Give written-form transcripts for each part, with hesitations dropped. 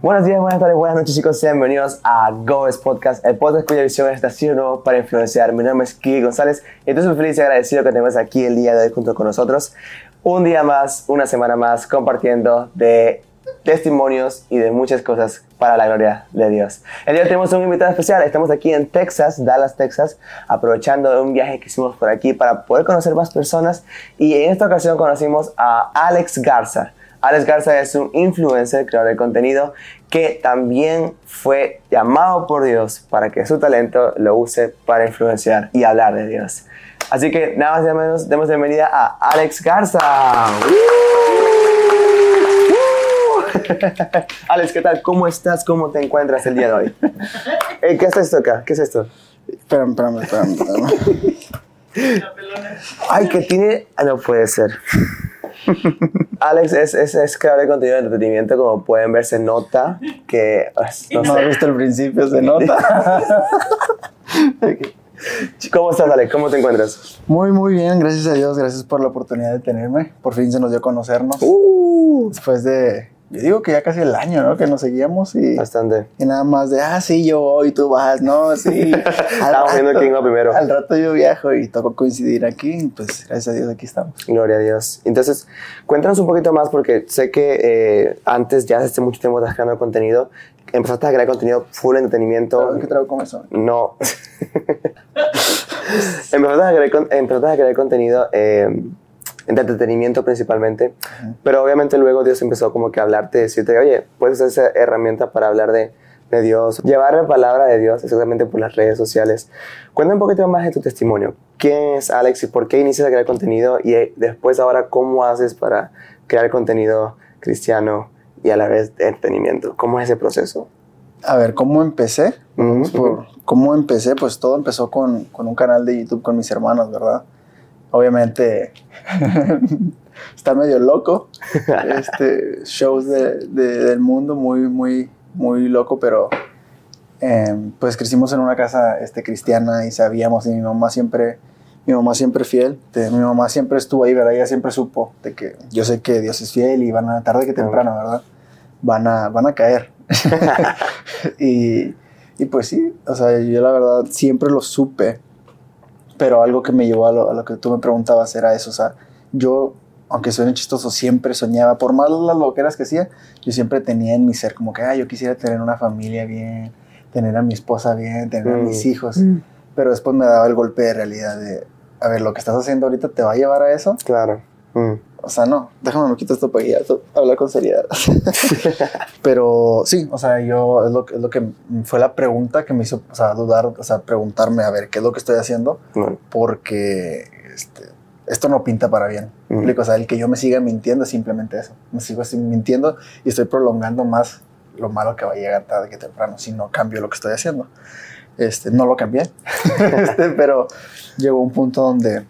Buenos días, buenas tardes, buenas noches, chicos. Sean bienvenidos a Goes Podcast, el podcast cuya visión es nacido nuevo para influenciar. Mi nombre es Kiki González y estoy muy feliz y agradecido que tengas aquí el día de hoy junto con nosotros. Un día más, una semana más, compartiendo de testimonios y de muchas cosas para la gloria de Dios. El día de hoy tenemos un invitado especial. Estamos aquí en Texas, Dallas, Texas, aprovechando de un viaje que hicimos por aquí para poder conocer más personas. Y en esta ocasión conocimos a Alex Garza. Alex Garza es un influencer, creador de contenido, que también fue llamado por Dios para que su talento lo use para influenciar y hablar de Dios. Así que nada más y nada menos, demos bienvenida a Alex Garza. Alex, ¿qué tal? ¿Cómo estás? ¿Cómo te encuentras el día de hoy? ¿Qué es esto acá? ¿Qué es esto? Espérame. Ay, que tiene... No puede ser. Alex es creador de contenido de entretenimiento. Como pueden ver, se nota que... No has visto el principio, se nota. ¿Cómo estás, Alex? ¿Cómo te encuentras? Muy bien, gracias a Dios. Gracias por la oportunidad de tenerme. Por fin se nos dio a conocernos. Después de... Yo digo que ya casi el año, ¿no? Que nos seguíamos y... Bastante. Y nada más de, sí, yo voy, tú vas, ¿no? Sí. Estábamos viendo quién va primero. Al rato yo viajo y tocó coincidir aquí y pues gracias a Dios aquí estamos. Gloria a Dios. Entonces, cuéntanos un poquito más porque sé que antes, ya hace mucho tiempo estás creando contenido. Empezaste a crear contenido full entretenimiento. ¿Qué trago con eso? No. Empezaste a crear contenido... de entretenimiento principalmente, pero obviamente luego Dios empezó como que a hablarte, decirte, oye, puedes hacer esa herramienta para hablar de Dios, llevar la palabra de Dios exactamente por las redes sociales. Cuéntame un poquito más de tu testimonio. ¿Quién es Alex y por qué inicias a crear contenido? Y después ahora, ¿cómo haces para crear contenido cristiano y a la vez de entretenimiento? ¿Cómo es ese proceso? A ver, ¿cómo empecé? Pues todo empezó con un canal de YouTube con mis hermanos, ¿verdad? Obviamente está medio loco, shows del mundo muy loco, pero pues crecimos en una casa cristiana y sabíamos, y mi mamá siempre fiel, mi mamá siempre estuvo ahí, ¿verdad? Ella siempre supo de que yo sé que Dios es fiel y van a tarde que temprano, ¿verdad? Van a caer. y pues sí, o sea, yo la verdad siempre lo supe. Pero algo que me llevó a lo que tú me preguntabas era eso. O sea, yo, aunque suene chistoso, siempre soñaba. Por más las loqueras que hacía, yo siempre tenía en mi ser como que, yo quisiera tener una familia bien, tener a mi esposa bien, tener a mis hijos. Pero después me daba el golpe de realidad de, a ver, lo que estás haciendo ahorita te va a llevar a eso. Claro. O sea, no, déjame me quito esto para hablar con seriedad. Pero sí, o sea, yo es lo que fue la pregunta que me hizo, o sea, dudar, o sea, preguntarme a ver qué es lo que estoy haciendo, porque esto no pinta para bien. O sea, el que yo me siga mintiendo es simplemente eso. Me sigo así mintiendo y estoy prolongando más lo malo que va a llegar tarde que temprano si no cambio lo que estoy haciendo. No lo cambié, pero llegó un punto donde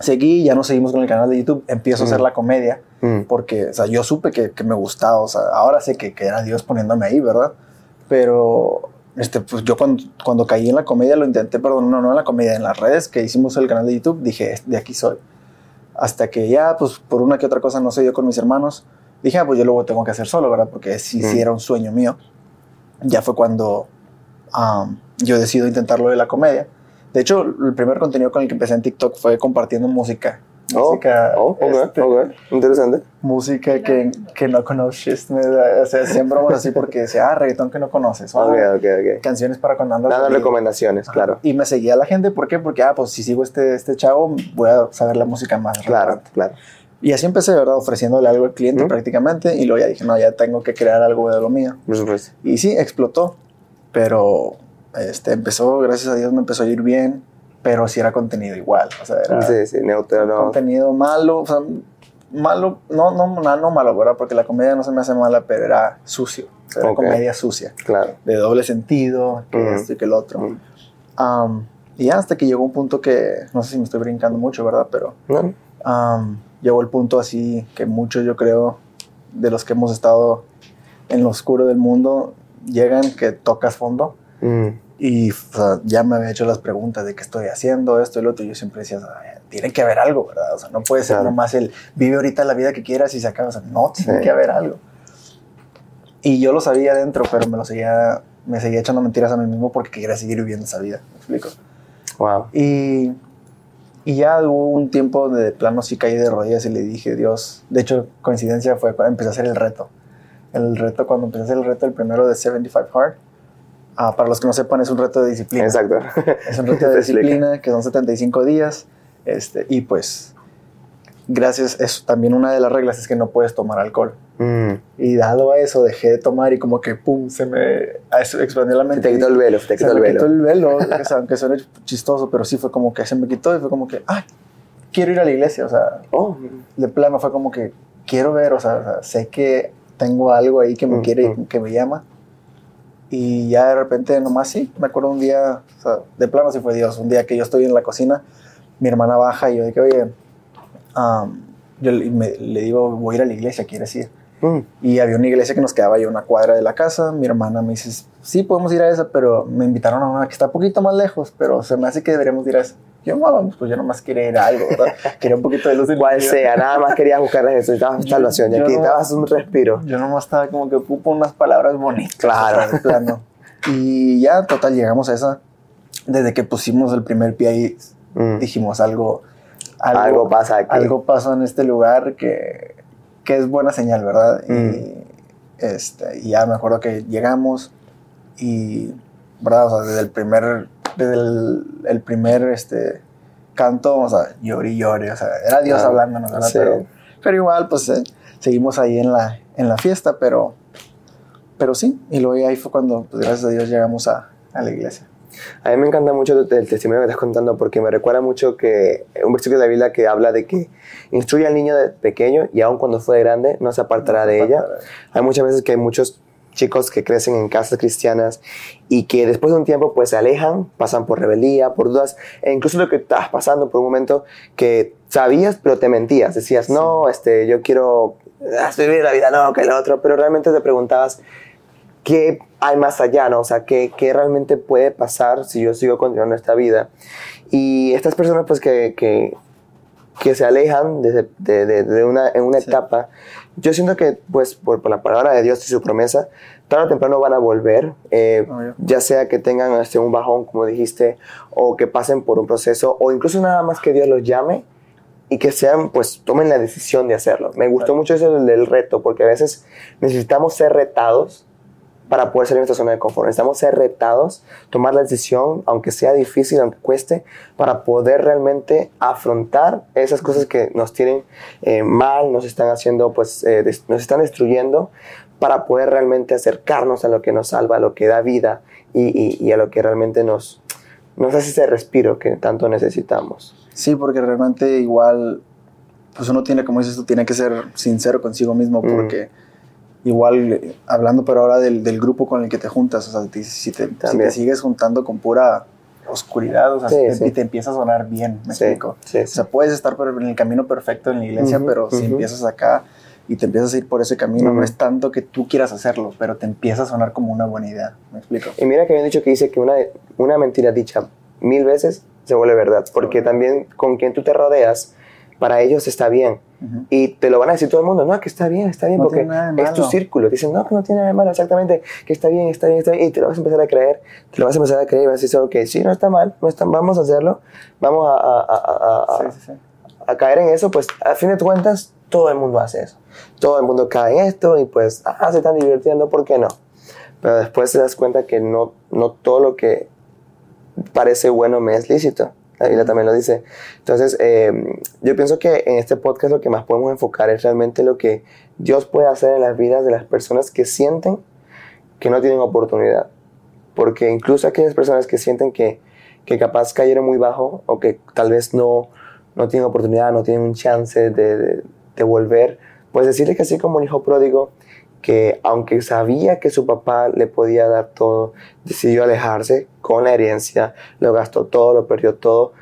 seguí, ya no seguimos con el canal de YouTube, empiezo a hacer la comedia, porque, o sea, yo supe que me gustaba, o sea, ahora sé que era Dios poniéndome ahí, ¿verdad? Pero, pues yo cuando caí en la comedia, lo intenté, perdón, no en la comedia, en las redes que hicimos el canal de YouTube, dije, de aquí soy. Hasta que ya, pues, por una que otra cosa no se dio con mis hermanos, dije, pues yo luego tengo que hacer solo, ¿verdad? Porque sí era un sueño mío. Ya fue cuando yo decido intentar lo de la comedia. De hecho, el primer contenido con el que empecé en TikTok fue compartiendo música. Okay. Interesante. Música que no conoces. O sea, siempre vamos así porque decía, reggaetón que no conoces. Okay. Canciones para cuando andas. Dando recomendaciones, claro. Y me seguía la gente, ¿por qué? Porque, pues si sigo este chavo, voy a saber la música más. Claro. Y así empecé, ¿verdad? Ofreciéndole algo al cliente prácticamente. Y luego ya dije, no, ya tengo que crear algo de lo mío. Por supuesto. Y sí, explotó. Pero... empezó, gracias a Dios me empezó a ir bien, pero sí era contenido igual, o sea, era neutro, no. Contenido malo, o sea, no malo, ¿verdad? Porque la comedia no se me hace mala, pero era sucio, o sea, era comedia sucia, claro, de doble sentido, que esto y que el otro. Y hasta que llegó un punto que, no sé si me estoy brincando mucho, ¿verdad? Pero llegó el punto así que muchos, yo creo, de los que hemos estado en lo oscuro del mundo, llegan que tocas fondo. Y o sea, ya me había hecho las preguntas de qué estoy haciendo, esto y lo otro. Yo siempre decía, tiene que haber algo, ¿verdad? O sea, no puede ser nomás el vive ahorita la vida que quieras y se acaba. O sea, no, tiene que haber algo. Y yo lo sabía adentro, pero me seguía echando mentiras a mí mismo porque quería seguir viviendo esa vida. ¿Me explico? Wow. Y ya hubo un tiempo donde de plano sí caí de rodillas y le dije, Dios. De hecho, coincidencia fue cuando empecé a hacer el reto. Cuando empecé a hacer el reto, el primero de 75 Hard. Para los que no sepan, es un reto de disciplina. Exacto. Es un reto de disciplina que son 75 días. Y pues, gracias, eso también una de las reglas es que no puedes tomar alcohol. Mm. Y dado a eso, dejé de tomar y como que pum, se me expandió la mente. Se me quitó el velo. O sea, aunque suene chistoso, pero sí fue como que se me quitó y fue como que, ay, quiero ir a la iglesia. O sea, de plano fue como que quiero ver, o sea, sé que tengo algo ahí que me quiere, que me llama. Y ya de repente nomás sí, me acuerdo un día, o sea, de plano sí fue Dios, un día que yo estoy en la cocina, mi hermana baja y yo dije, oye, le digo, voy a ir a la iglesia, ¿quieres ir? Y había una iglesia que nos quedaba ya una cuadra de la casa. Mi hermana me dice, sí, podemos ir a esa, pero me invitaron a una que está un poquito más lejos, pero se me hace que deberíamos ir a esa. Yo, vamos, pues yo nomás quería ir a algo, ¿verdad? Quería un poquito de luz. Cual sea, nada más quería buscar eso, estabas salvación, y aquí estabas un respiro. Yo nomás estaba como que ocupo unas palabras bonitas. Claro. Plano. Y ya, total, llegamos a esa. Desde que pusimos el primer pie ahí, dijimos algo pasa aquí. Algo pasó en este lugar que es buena señal, ¿verdad? Y ya me acuerdo que llegamos y, ¿verdad? O sea, desde el primer canto, o sea, lloré, o sea, era Dios hablándonos, ¿verdad? Sí. Pero igual, pues, seguimos ahí en la fiesta, pero sí. Y luego ahí fue cuando, pues, gracias a Dios, llegamos a la iglesia. A mí me encanta mucho el testimonio que estás contando porque me recuerda mucho que un versículo de la Biblia que habla de que instruye al niño de pequeño y aun cuando fue grande no se apartará de ella. Hay muchas veces que hay muchos chicos que crecen en casas cristianas y que después de un tiempo pues se alejan, pasan por rebeldía, por dudas, e incluso lo que estabas pasando por un momento que sabías pero te mentías, decías no, yo quiero vivir la vida, no, que el otro, pero realmente te preguntabas qué hay más allá, ¿no? O sea, ¿qué realmente puede pasar si yo sigo continuando esta vida? Y estas personas pues que se alejan en una etapa, yo siento que pues por la palabra de Dios y su promesa, tarde o temprano van a volver, ya sea que tengan un bajón, como dijiste, o que pasen por un proceso, o incluso nada más que Dios los llame y que sean, pues, tomen la decisión de hacerlo. Me gustó mucho eso del reto, porque a veces necesitamos ser retados para poder salir de nuestra zona de confort. Necesitamos ser retados, tomar la decisión, aunque sea difícil, aunque cueste, para poder realmente afrontar esas cosas que nos tienen mal, nos están haciendo, pues, nos están destruyendo, para poder realmente acercarnos a lo que nos salva, a lo que da vida y a lo que realmente nos hace ese respiro que tanto necesitamos. Sí, porque realmente igual, pues uno tiene, como dices tú, tiene que ser sincero consigo mismo porque... Igual, hablando pero ahora del grupo con el que te juntas, o sea, si te sigues juntando con pura oscuridad, o sea, te empieza a sonar bien, ¿me explico? Sí, sí. O sea, puedes estar en el camino perfecto en la iglesia, pero si empiezas acá y te empiezas a ir por ese camino, no es tanto que tú quieras hacerlo, pero te empieza a sonar como una buena idea, ¿me explico? Y mira que habían dicho que dice que una mentira dicha 1000 veces se vuelve verdad, porque también con quien tú te rodeas, para ellos está bien. Y te lo van a decir todo el mundo, no, que está bien, no porque es tu círculo. Te dicen, no, que no tiene nada de malo, exactamente, que está bien, y te lo vas a empezar a creer, y vas a decir, ok, sí, no está mal, vamos a hacerlo, vamos a caer en eso, pues, a fin de cuentas, todo el mundo hace eso. Todo el mundo cae en esto, y pues, se están divirtiendo, ¿por qué no? Pero después te das cuenta que no todo lo que parece bueno me es lícito. La Biblia también lo dice. Entonces, yo pienso que en este podcast lo que más podemos enfocar es realmente lo que Dios puede hacer en las vidas de las personas que sienten que no tienen oportunidad. Porque incluso aquellas personas que sienten que capaz cayeron muy bajo o que tal vez no tienen oportunidad, no tienen un chance de volver, pues decirles que así como un hijo pródigo, que aunque sabía que su papá le podía dar todo, decidió alejarse con la herencia, lo gastó todo, lo perdió todo,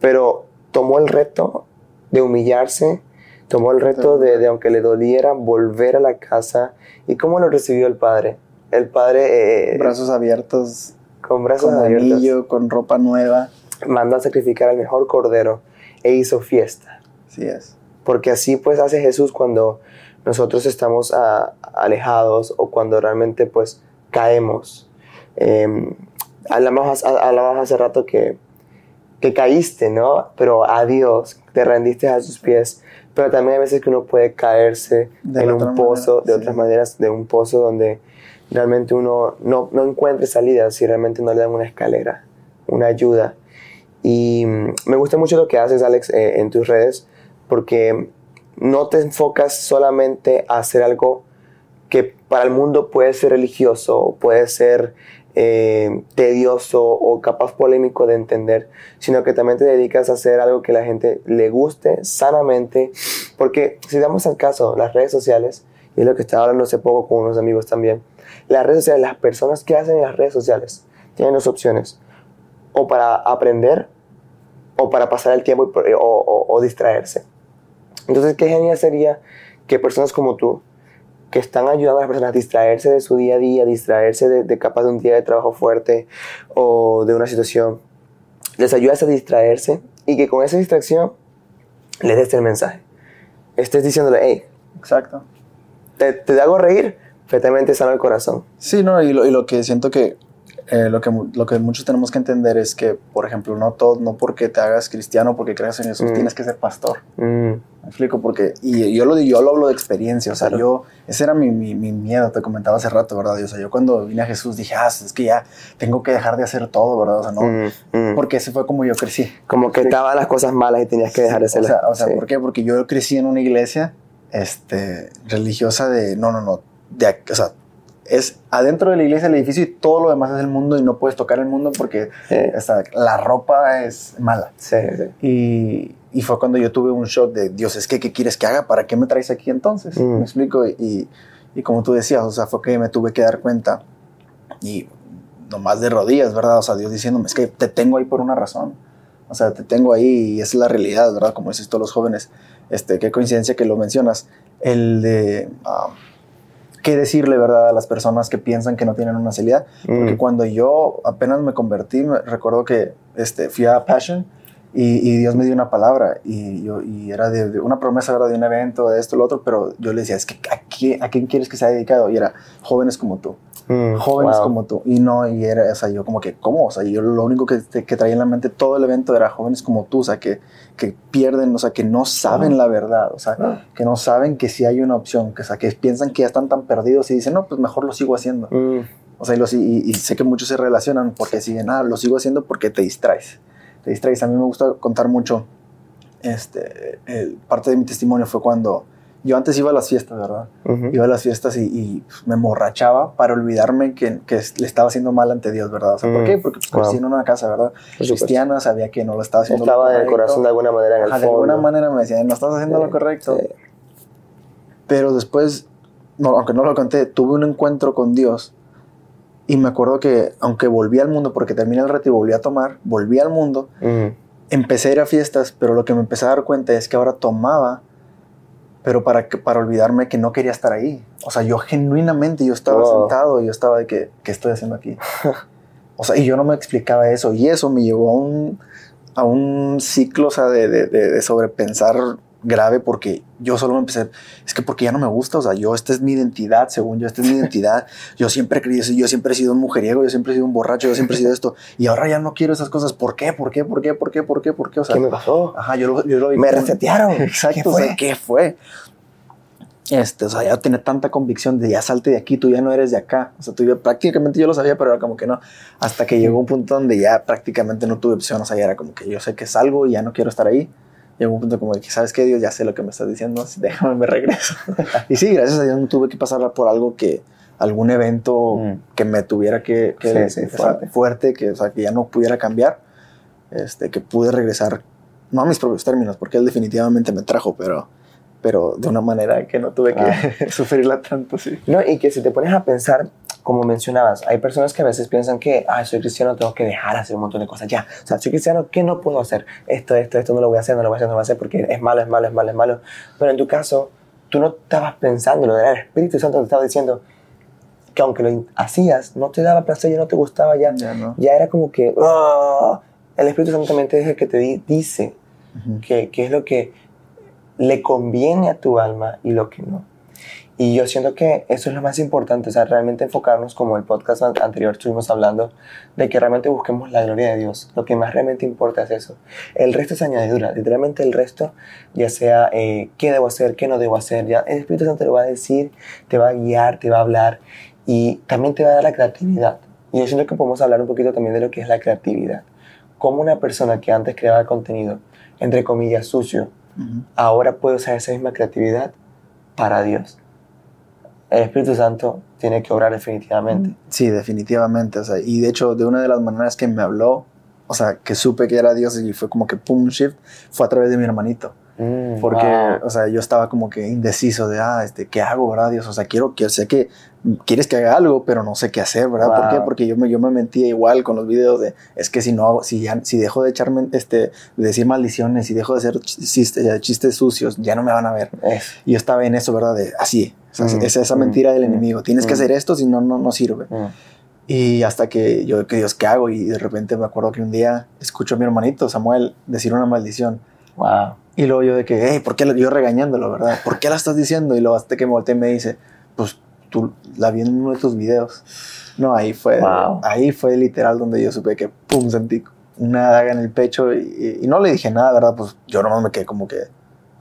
pero tomó el reto de humillarse, tomó el reto de aunque le doliera, volver a la casa. ¿Y cómo lo recibió el padre? El padre... brazos abiertos, con anillo, con ropa nueva. Mandó a sacrificar al mejor cordero e hizo fiesta. Así es. Porque así pues hace Jesús cuando... nosotros estamos alejados o cuando realmente pues caemos. Hablamos hace rato que caíste, ¿no? Pero a Dios, te rendiste a sus pies. Pero también hay veces que uno puede caerse en un pozo, de otras maneras, de un pozo donde realmente uno no encuentra salida si realmente no le dan una escalera, una ayuda. Y me gusta mucho lo que haces, Alex, en tus redes, porque no te enfocas solamente a hacer algo que para el mundo puede ser religioso, puede ser tedioso o capaz polémico de entender, sino que también te dedicas a hacer algo que la gente le guste sanamente, porque si damos al caso, las redes sociales, y es lo que estaba hablando hace poco con unos amigos también, las redes sociales, las personas que hacen las redes sociales tienen dos opciones, o para aprender, o para pasar el tiempo o distraerse. Entonces, qué genial sería que personas como tú, que están ayudando a las personas a distraerse de su día a día, distraerse de capaz de un día de trabajo fuerte o de una situación, les ayudas a distraerse y que con esa distracción les des el mensaje. Estés diciéndole, hey, exacto, te hago reír, perfectamente sana el corazón. Sí, no, y lo que siento que lo que muchos tenemos que entender es que, por ejemplo, no porque te hagas cristiano, porque creas en Jesús, tienes que ser pastor. Me explico, porque, y yo lo hablo de experiencia, o sea, claro. Ese era mi miedo, te comentaba hace rato, ¿verdad? O sea, yo cuando vine a Jesús dije, es que ya tengo que dejar de hacer todo, ¿verdad? O sea, porque ese fue como yo crecí. Como que estaban las cosas malas y tenías que dejar de hacerlas. O sea, sí. ¿Por qué? Porque yo crecí en una iglesia religiosa de, o sea, es adentro de la iglesia el edificio y todo lo demás es el mundo y no puedes tocar el mundo porque la ropa es mala. Sí, sí. Y fue cuando yo tuve un shock de, Dios, es que ¿qué quieres que haga? ¿Para qué me traes aquí entonces? Me explico. Y como tú decías, o sea, fue que me tuve que dar cuenta y nomás de rodillas, ¿verdad? O sea, Dios diciéndome, es que te tengo ahí por una razón. O sea, te tengo ahí y esa es la realidad, ¿verdad? Como dices todos los jóvenes, qué coincidencia que lo mencionas. El de... qué decirle, ¿verdad?, a las personas que piensan que no tienen una salida. Porque cuando yo apenas me convertí, recuerdo que fui a Passion y Dios me dio una palabra. Y era de una promesa, ¿verdad?, de un evento, de esto, lo otro. Pero yo le decía, es que ¿a quién quieres que sea dedicado? Y era jóvenes como tú. Jóvenes como tú. Y era, o sea, yo como que, ¿cómo? O sea, yo lo único que traía en la mente todo el evento era jóvenes como tú. O sea, que pierden, o sea, que no saben la verdad. O sea, que no saben que sí hay una opción. O sea, que piensan que ya están tan perdidos y dicen, no, pues mejor lo sigo haciendo. O sea, y sé que muchos se relacionan porque siguen, lo sigo haciendo porque te distraes. A mí me gusta contar mucho. Parte de mi testimonio fue cuando... Yo antes iba a las fiestas, ¿verdad? Iba a las fiestas y me emborrachaba para olvidarme que le estaba haciendo mal ante Dios, ¿verdad? O sea, ¿por qué? Porque crecí en una casa, ¿verdad? Cristiana, sabía que no lo estaba haciendo lo correcto. Estaba en el corazón de alguna manera, en el fondo. De alguna manera me decían, no estás haciendo lo correcto. Pero después, aunque no lo conté, tuve un encuentro con Dios. Y me acuerdo que, aunque volví al mundo, porque terminé el retiro y volví a tomar, volví al mundo, empecé a ir a fiestas, pero lo que me empecé a dar cuenta es que ahora tomaba pero para olvidarme que no quería estar ahí. O sea, yo genuinamente, yo estaba sentado y yo estaba de que, ¿qué estoy haciendo aquí? O sea, y yo no me explicaba eso. Y eso me llevó a un ciclo, o sea, de sobrepensar grave, porque yo solo me empecé, es que porque ya no me gusta, o sea, esta es mi identidad, según yo, esta es mi identidad. Yo siempre creí, yo siempre he sido un mujeriego, yo siempre he sido un borracho, yo siempre he sido esto, y ahora ya no quiero esas cosas. ¿Por qué? O sea, ¿qué me pasó? Ajá, yo lo vi. Me resetearon. Exacto. ¿Qué fue? O sea, ya tenía tanta convicción de ya salte de aquí, tú ya no eres de acá. O sea, prácticamente yo lo sabía, pero era como que no. Hasta que llegó un punto donde ya prácticamente no tuve opción, o sea, ya era como que yo sé que salgo y ya no quiero estar ahí. Llegó un punto como de que, ¿sabes qué, Dios? Ya sé lo que me estás diciendo, déjame, me regreso. Y sí, gracias a Dios no tuve que pasar por algún evento que me tuviera fuerte, que, o sea, que ya no pudiera cambiar, que pude regresar, no a mis propios términos, porque él definitivamente me trajo, pero de una manera que no tuve que sufrirla tanto, sí. No, y que si te pones a pensar, como mencionabas, hay personas que a veces piensan que, soy cristiano, tengo que dejar hacer un montón de cosas ya. O sea, soy cristiano, ¿qué no puedo hacer? Esto no lo voy a hacer porque es malo. Pero en tu caso, tú no estabas pensando, lo del Espíritu Santo te estaba diciendo que aunque lo hacías, no te daba placer, ya no te gustaba, ya no. Ya era como que, el Espíritu Santo también es el que te dice que es lo que le conviene a tu alma y lo que no. Y yo siento que eso es lo más importante, o sea, realmente enfocarnos, como el podcast anterior estuvimos hablando, de que realmente busquemos la gloria de Dios. Lo que más realmente importa es eso. El resto es añadidura, literalmente el resto, ya sea qué debo hacer, qué no debo hacer, ya el Espíritu Santo lo va a decir, te va a guiar, te va a hablar y también te va a dar la creatividad. Y yo siento que podemos hablar un poquito también de lo que es la creatividad. Cómo una persona que antes creaba contenido, entre comillas, sucio, ahora puede usar esa misma creatividad para Dios. El Espíritu Santo tiene que obrar definitivamente. Sí, definitivamente. O sea, y de hecho, de una de las maneras que me habló, o sea, que supe que era Dios y fue como que pum, shift, fue a través de mi hermanito. Porque, wow, o sea, yo estaba como que indeciso de, ¿qué hago, verdad, Dios? O sea, sé que quieres que haga algo, pero no sé qué hacer, ¿verdad? Wow. ¿Por qué? Porque yo me mentía igual con los videos de, es que si dejo de echarme, de decir maldiciones, si dejo de hacer chistes sucios, ya no me van a ver. Y yo estaba en eso, ¿verdad? De, así, o sea, es esa mentira del enemigo. Tienes que hacer esto, si no, no sirve. Y hasta que yo, que Dios, ¿qué hago? Y de repente me acuerdo que un día escucho a mi hermanito Samuel decir una maldición. Wow. Y luego yo de que, hey, ¿por qué? Yo regañándolo, ¿verdad? ¿Por qué la estás diciendo? Y luego hasta que me volteé y me dice, pues tú la vi en uno de tus videos. No, ahí fue literal donde yo supe que, pum, sentí una daga en el pecho y no le dije nada, ¿verdad? Pues yo nomás me quedé como que,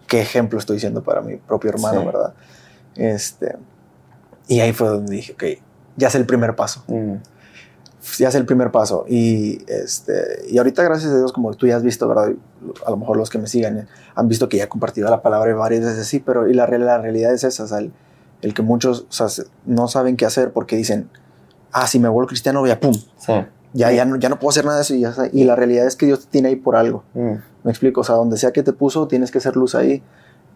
¿qué ejemplo estoy siendo para mi propio hermano, verdad? Y ahí fue donde dije, ok, ya es el primer paso. Ya es el primer paso y ahorita gracias a Dios, como tú ya has visto, ¿verdad? A lo mejor los que me sigan han visto que ya he compartido la palabra varias veces, sí, pero y la realidad es esa, o sea, el que muchos, o sea, no saben qué hacer porque dicen, si me vuelvo cristiano, ya pum, ya no puedo hacer nada de eso y la realidad es que Dios te tiene ahí por algo. Me explico, o sea, donde sea que te puso tienes que ser luz ahí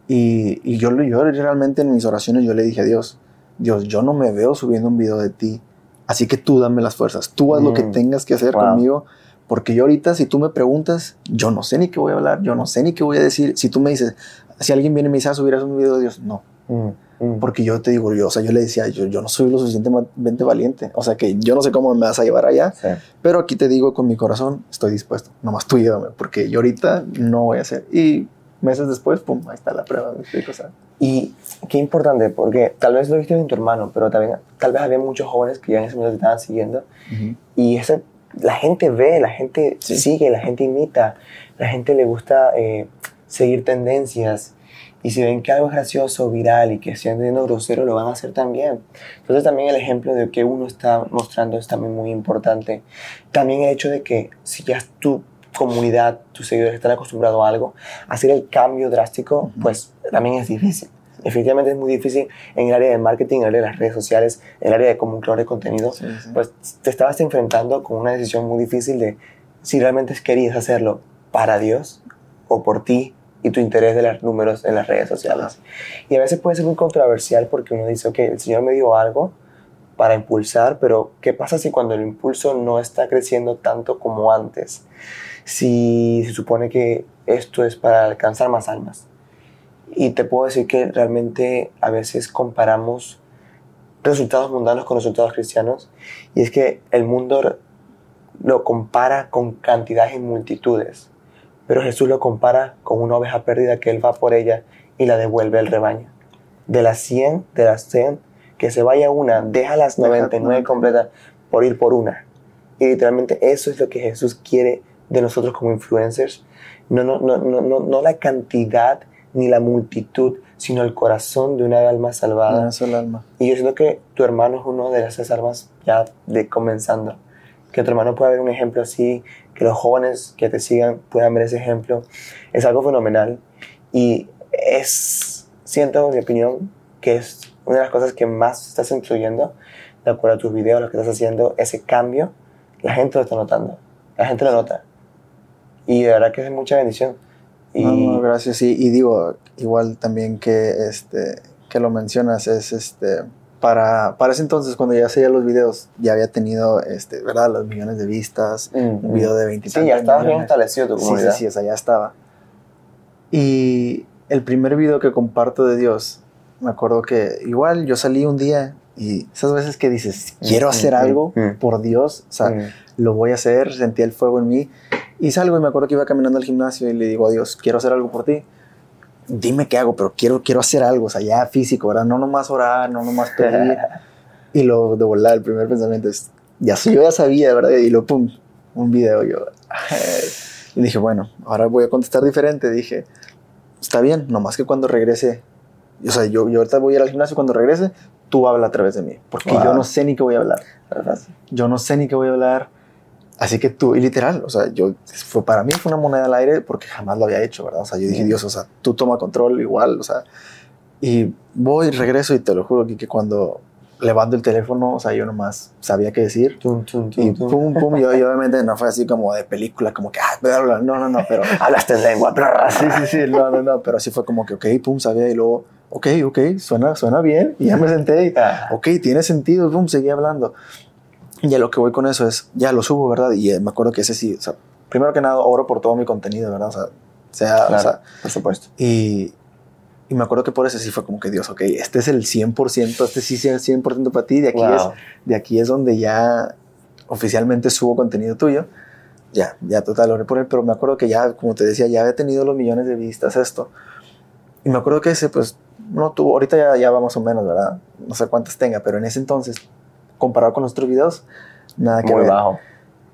y yo realmente en mis oraciones yo le dije a Dios, yo no me veo subiendo un video de ti. Así que tú dame las fuerzas. Tú haz lo que tengas que hacer conmigo. Porque yo ahorita, si tú me preguntas, yo no sé ni qué voy a hablar. Yo no sé ni qué voy a decir. Si tú me dices, si alguien viene y me dice, subirás un video de Dios. No. Porque yo te digo, yo le decía, yo no soy lo suficientemente valiente. O sea, que yo no sé cómo me vas a llevar allá. Sí. Pero aquí te digo, con mi corazón, estoy dispuesto. Nomás tú llévame. Porque yo ahorita no voy a hacer. Y meses después, pum, ahí está la prueba. ¿Me explico? O sea, y qué importante, porque tal vez lo viste en tu hermano, pero también tal vez había muchos jóvenes que ya en ese momento te estaban siguiendo. Y la gente ve, la gente sigue, la gente imita, la gente le gusta seguir tendencias. Y si ven que algo es gracioso, viral y que estén siendo grosero, lo van a hacer también. Entonces también el ejemplo de que uno está mostrando es también muy importante. También el hecho de que si ya tú comunidad, tus seguidores están acostumbrados a algo, hacer el cambio drástico, pues también es difícil. Definitivamente es muy difícil en el área de marketing, en el área de las redes sociales, en el área de como un creador de contenido. Pues te estabas enfrentando con una decisión muy difícil de si realmente querías hacerlo para Dios o por ti y tu interés de los números en las redes sociales. Y a veces puede ser muy controversial porque uno dice, ok, el Señor me dio algo para impulsar, pero ¿qué pasa si cuando el impulso no está creciendo tanto como antes? Si se supone que esto es para alcanzar más almas. Y te puedo decir que realmente a veces comparamos resultados mundanos con resultados cristianos. Y es que el mundo lo compara con cantidades y multitudes. Pero Jesús lo compara con una oveja perdida que Él va por ella y la devuelve al rebaño. De las 100, que se vaya una, deja las 99 completas por ir por una. Y literalmente eso es lo que Jesús quiere de nosotros como influencers, no la cantidad ni la multitud, sino el corazón de una alma salvada. Una sola alma. Y yo siento que tu hermano es uno de esas almas ya de comenzando. Que tu hermano pueda ver un ejemplo así, que los jóvenes que te sigan puedan ver ese ejemplo, es algo fenomenal. Y siento, en mi opinión, que es una de las cosas que más estás influyendo, de acuerdo a tus videos, lo que estás haciendo, ese cambio, la gente lo está notando, la gente lo nota. Y de verdad que es mucha bendición. No, gracias. Y digo, igual también que lo mencionas, es para ese entonces, cuando ya hacía los videos, ya había tenido, ¿verdad? Los millones de vistas, un video de 20 millones. Sí, ya estabas bien establecido tu comunidad. Sí, o sea, ya estaba. Y el primer video que comparto de Dios, me acuerdo que igual yo salí un día y esas veces que dices, quiero hacer algo por Dios, o sea, lo voy a hacer, sentí el fuego en mí. Y salgo y me acuerdo que iba caminando al gimnasio y le digo a Dios, quiero hacer algo por ti. dime qué hago, pero quiero hacer algo, o sea, ya físico, ¿verdad? No nomás orar, no nomás pedir. Y luego de volar, el primer pensamiento es, ya sí, yo ya sabía, ¿verdad? Y luego, pum, un video, yo. Y dije, bueno, ahora voy a contestar diferente. Dije, está bien, nomás que cuando regrese, o sea, yo ahorita voy a ir al gimnasio, cuando regrese, tú habla a través de mí, porque wow, yo no sé ni qué voy a hablar, ¿verdad? Yo no sé ni qué voy a hablar. Así que tú, y literal, o sea, para mí fue una moneda al aire porque jamás lo había hecho, ¿verdad? O sea, yo dije, Dios, o sea, tú toma control igual, o sea, y voy, regreso, y te lo juro que cuando levanto el teléfono, o sea, yo nomás sabía qué decir, y pum, pum, y obviamente no fue así como de película, como que, no, pero hablaste lengua, sí, pero así fue como que, ok, pum, sabía, y luego, ok, suena bien, y ya me senté, y, ok, tiene sentido, pum, seguí hablando. Y a lo que voy con eso es, ya lo subo, ¿verdad? Y me acuerdo que ese sí, o sea, primero que nada oro por todo mi contenido, ¿verdad? Claro, o sea, por supuesto. Y me acuerdo que por ese sí fue como que, Dios, ok, este es el 100%, este sí es el 100% para ti, de aquí es donde ya oficialmente subo contenido tuyo. Ya total, oré por él, pero me acuerdo que ya, como te decía, ya había tenido los millones de vistas esto. Y me acuerdo que ese, pues, no tuvo, ahorita ya va más o menos, ¿verdad? No sé cuántas tenga, pero en ese entonces, comparado con los otros videos, nada que ver. Muy bajo.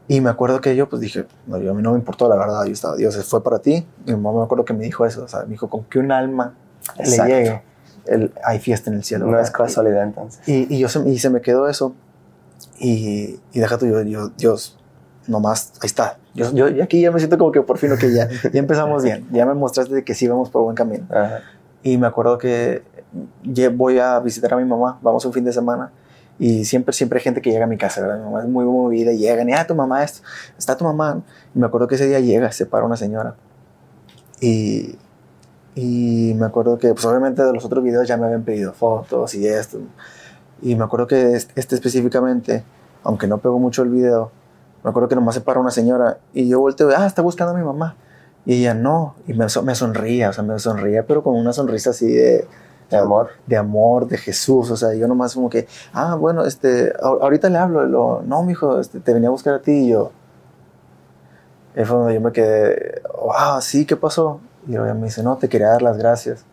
Y me acuerdo que yo, pues dije, no, yo, a mí no me importó, la verdad. Yo estaba, Dios, fue para ti. Y mi mamá, me acuerdo que me dijo eso, o sea, me dijo, con que un alma le llegue, hay fiesta en el cielo. No, ¿verdad? Es casualidad, entonces. Y se me quedó eso. Y deja tú, yo, Dios, nomás, ahí está. Yo aquí ya me siento como que por fin, que ya empezamos bien. Ya me mostraste que sí vamos por buen camino. Ajá. Y me acuerdo que voy a visitar a mi mamá, vamos un fin de semana. Y siempre hay gente que llega a mi casa, ¿verdad? Mi mamá es muy movida, llegan y, tu mamá, está tu mamá. Y me acuerdo que ese día llega, se para una señora. Y me acuerdo que, pues obviamente de los otros videos ya me habían pedido fotos y esto. Y me acuerdo que este específicamente, aunque no pegó mucho el video, me acuerdo que nomás se para una señora. Y yo volteo, está buscando a mi mamá. Y ella, no. Y me sonría, o sea, me sonría, pero con una sonrisa así de... De amor, de Jesús. O sea, yo nomás como que, bueno, ahorita le hablo. No, mijo, te venía a buscar a ti. Y yo, ahí fue donde yo me quedé, sí, ¿qué pasó? Y ella me dice, no, te quería dar las gracias.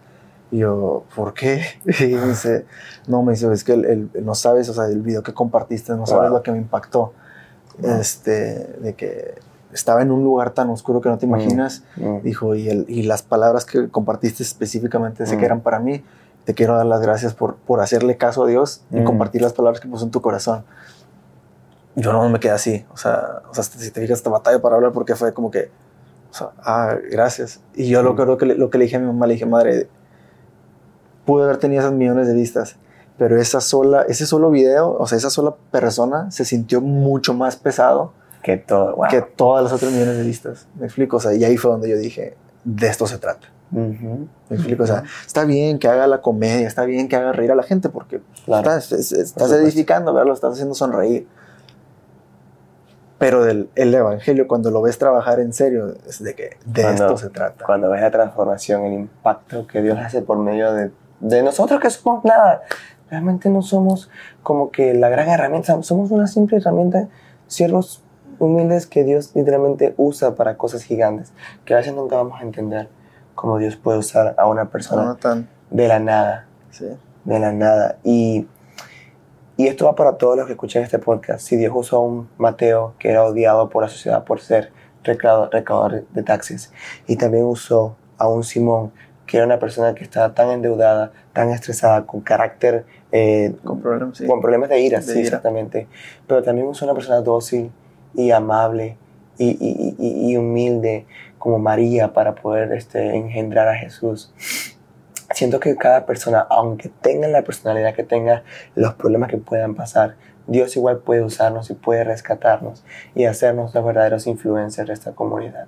Y yo, ¿por qué? Y me dice, no, me dice, es que no sabes, o sea, el video que compartiste, no sabes lo que me impactó. De que estaba en un lugar tan oscuro que no te imaginas, dijo, y las palabras que compartiste específicamente sé que eran para mí. Te quiero dar las gracias por hacerle caso a Dios y compartir las palabras que puso en tu corazón. Yo no me quedé así, o sea, si te fijas, esta batalla para hablar, porque fue como que, o sea, gracias. Y yo lo que le dije a mi mamá, le dije, madre, pude haber tenido esas millones de vistas, pero ese solo video, o sea, esa sola persona se sintió mucho más pesado que todas las otras millones de vistas. Me explico, o sea, y ahí fue donde yo dije, de esto se trata. Me explico, o sea, está bien que haga la comedia, está bien que haga reír a la gente, porque estás edificando, ¿verdad? Lo estás haciendo sonreír. Pero el evangelio, cuando lo ves trabajar en serio, es de que esto se trata. Cuando ves la transformación, el impacto que Dios hace por medio de nosotros, que somos nada. Realmente no somos como que la gran herramienta, somos una simple herramienta, siervos humildes que Dios literalmente usa para cosas gigantes, que a veces nunca vamos a entender cómo Dios puede usar a una persona de la nada. Sí. De la nada. Y esto va para todos los que escuchan este podcast. Si Dios usó a un Mateo que era odiado por la sociedad por ser recaudador de taxis, y también usó a un Simón que era una persona que estaba tan endeudada, tan estresada, con carácter, con problemas de ira, exactamente, pero también usó a una persona dócil y amable y humilde como María para poder engendrar a Jesús. Siento que cada persona, aunque tenga la personalidad que tenga, los problemas que puedan pasar, Dios igual puede usarnos y puede rescatarnos y hacernos los verdaderos influencers de esta comunidad.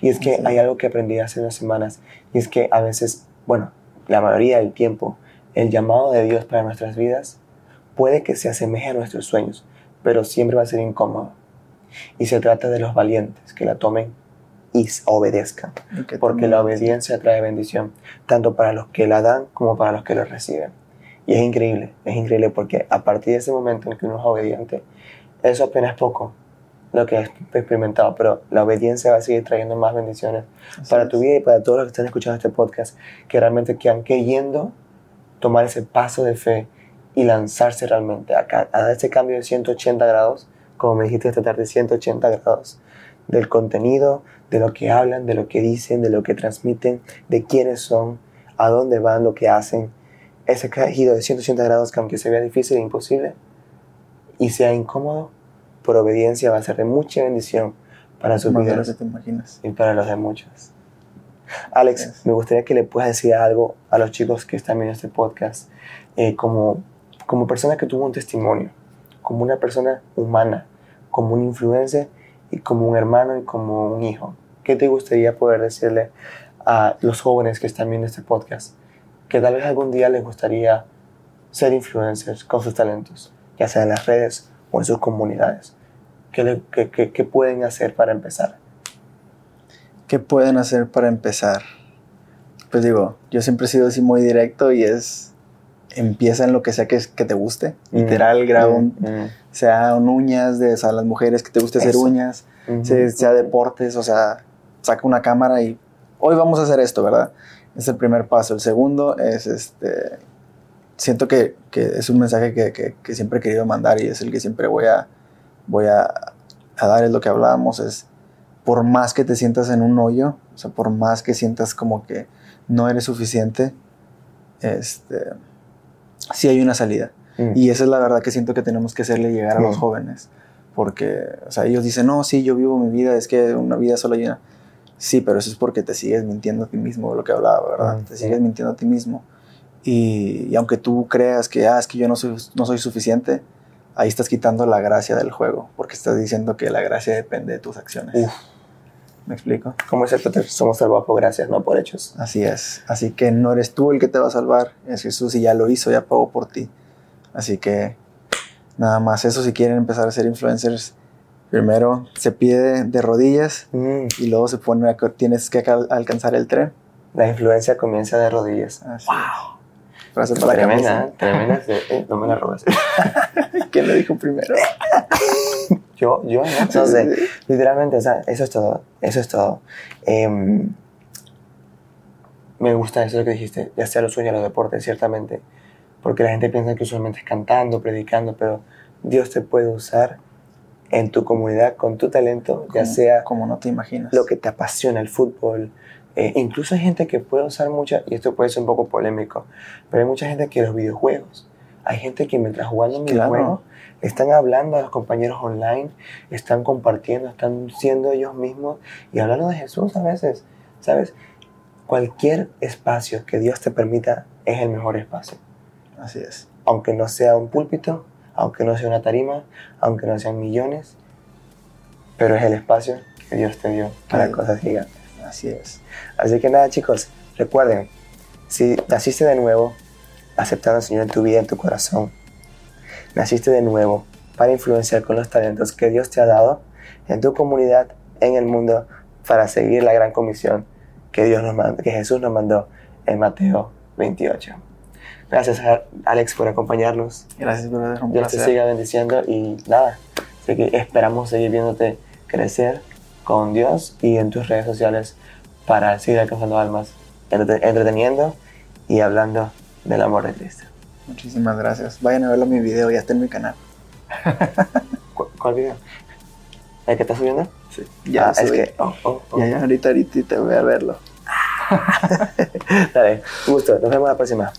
Y es que hay algo que aprendí hace unas semanas, y es que a veces, bueno, la mayoría del tiempo, el llamado de Dios para nuestras vidas puede que se asemeje a nuestros sueños, pero siempre va a ser incómodo. Y se trata de los valientes que la tomen y obedezcan, porque la obediencia trae bendición, tanto para los que la dan como para los que la reciben. Y es increíble porque a partir de ese momento en que uno es obediente, eso apenas poco, lo que has experimentado, pero la obediencia va a seguir trayendo más bendiciones para tu vida y para todos los que están escuchando este podcast, que realmente quedan queriendo tomar ese paso de fe y lanzarse realmente a dar ese cambio de 180 grados, como me dijiste esta tarde, 180 grados del contenido, de lo que hablan, de lo que dicen, de lo que transmiten, de quiénes son, a dónde van, lo que hacen. Ese giro de 180 grados, que aunque se vea difícil e imposible y sea incómodo, por obediencia va a ser de mucha bendición para sus vidas. Más de lo que te imaginas. Y para los de muchos. Alex, me gustaría que le puedas decir algo a los chicos que están viendo este podcast, como persona que tuvo un testimonio, como una persona humana, como un influencer y como un hermano y como un hijo. ¿Qué te gustaría poder decirle a los jóvenes que están viendo este podcast, que tal vez algún día les gustaría ser influencers con sus talentos, ya sea en las redes o en sus comunidades? ¿Qué pueden hacer para empezar? ¿Qué pueden hacer para empezar? Pues digo, yo siempre he sido así muy directo y es... Empieza en lo que sea que te guste. Literal, graba sean uñas de a las mujeres que te guste hacer uñas, sea deportes, o sea, saca una cámara y hoy vamos a hacer esto, ¿verdad? Es el primer paso. El segundo es siento que es un mensaje que siempre he querido mandar y es el que siempre voy a dar, es lo que hablábamos, es por más que te sientas en un hoyo, o sea, por más que sientas como que no eres suficiente, sí hay una salida. Y esa es la verdad que siento que tenemos que hacerle llegar a los jóvenes, porque, o sea, ellos dicen, no, sí, yo vivo mi vida, es que una vida solo hay una. Sí, pero eso es porque te sigues mintiendo a ti mismo, lo que hablaba, ¿verdad? Te sigues mintiendo a ti mismo, y aunque tú creas que, es que yo no soy suficiente, ahí estás quitando la gracia del juego, porque estás diciendo que la gracia depende de tus acciones. ¿Me explico? Como es cierto, somos salvados por gracias, no por hechos. Así es. Así que no eres tú el que te va a salvar, es Jesús, y ya lo hizo, ya pagó por ti. Así que nada más eso, si quieren empezar a ser influencers, primero se pide de rodillas y luego se pone a que tienes que alcanzar el tren. La influencia comienza de rodillas. Así. ¡Wow! Tremenda. No me la robes. ¿Quién lo dijo primero? Yo no sé. Literalmente, o sea, eso es todo. Me gusta eso que dijiste, ya sea los sueños, los deportes, ciertamente, porque la gente piensa que usualmente es cantando, predicando, pero Dios te puede usar en tu comunidad, con tu talento, ya sea como no te imaginas, lo que te apasiona, el fútbol. Incluso hay gente que puede usar mucha, y esto puede ser un poco polémico, pero hay mucha gente que los videojuegos, hay gente que mientras jugando videojuegos están hablando a los compañeros online, están compartiendo, están siendo ellos mismos y hablando de Jesús a veces, ¿sabes? Cualquier espacio que Dios te permita es el mejor espacio. Así es. Aunque no sea un púlpito, aunque no sea una tarima, aunque no sean millones, pero es el espacio que Dios te dio para cosas gigantes. Así es. Así que nada, chicos, recuerden, si naciste de nuevo, aceptando al Señor en tu vida, en tu corazón, naciste de nuevo para influenciar con los talentos que Dios te ha dado en tu comunidad, en el mundo, para seguir la gran comisión que Jesús nos mandó en Mateo 28. Gracias, Alex, por acompañarnos. Gracias, brother. Dios te siga bendiciendo y nada, así que esperamos seguir viéndote crecer con Dios y en tus redes sociales para seguir alcanzando almas, entreteniendo y hablando del amor de Cristo. Muchísimas gracias. Vayan a verlo en mi video, ya está en mi canal. ¿Cuál video? ¿El que está subiendo? Sí. Ya es que ya ahorita voy a verlo. Dale, un gusto. Nos vemos la próxima.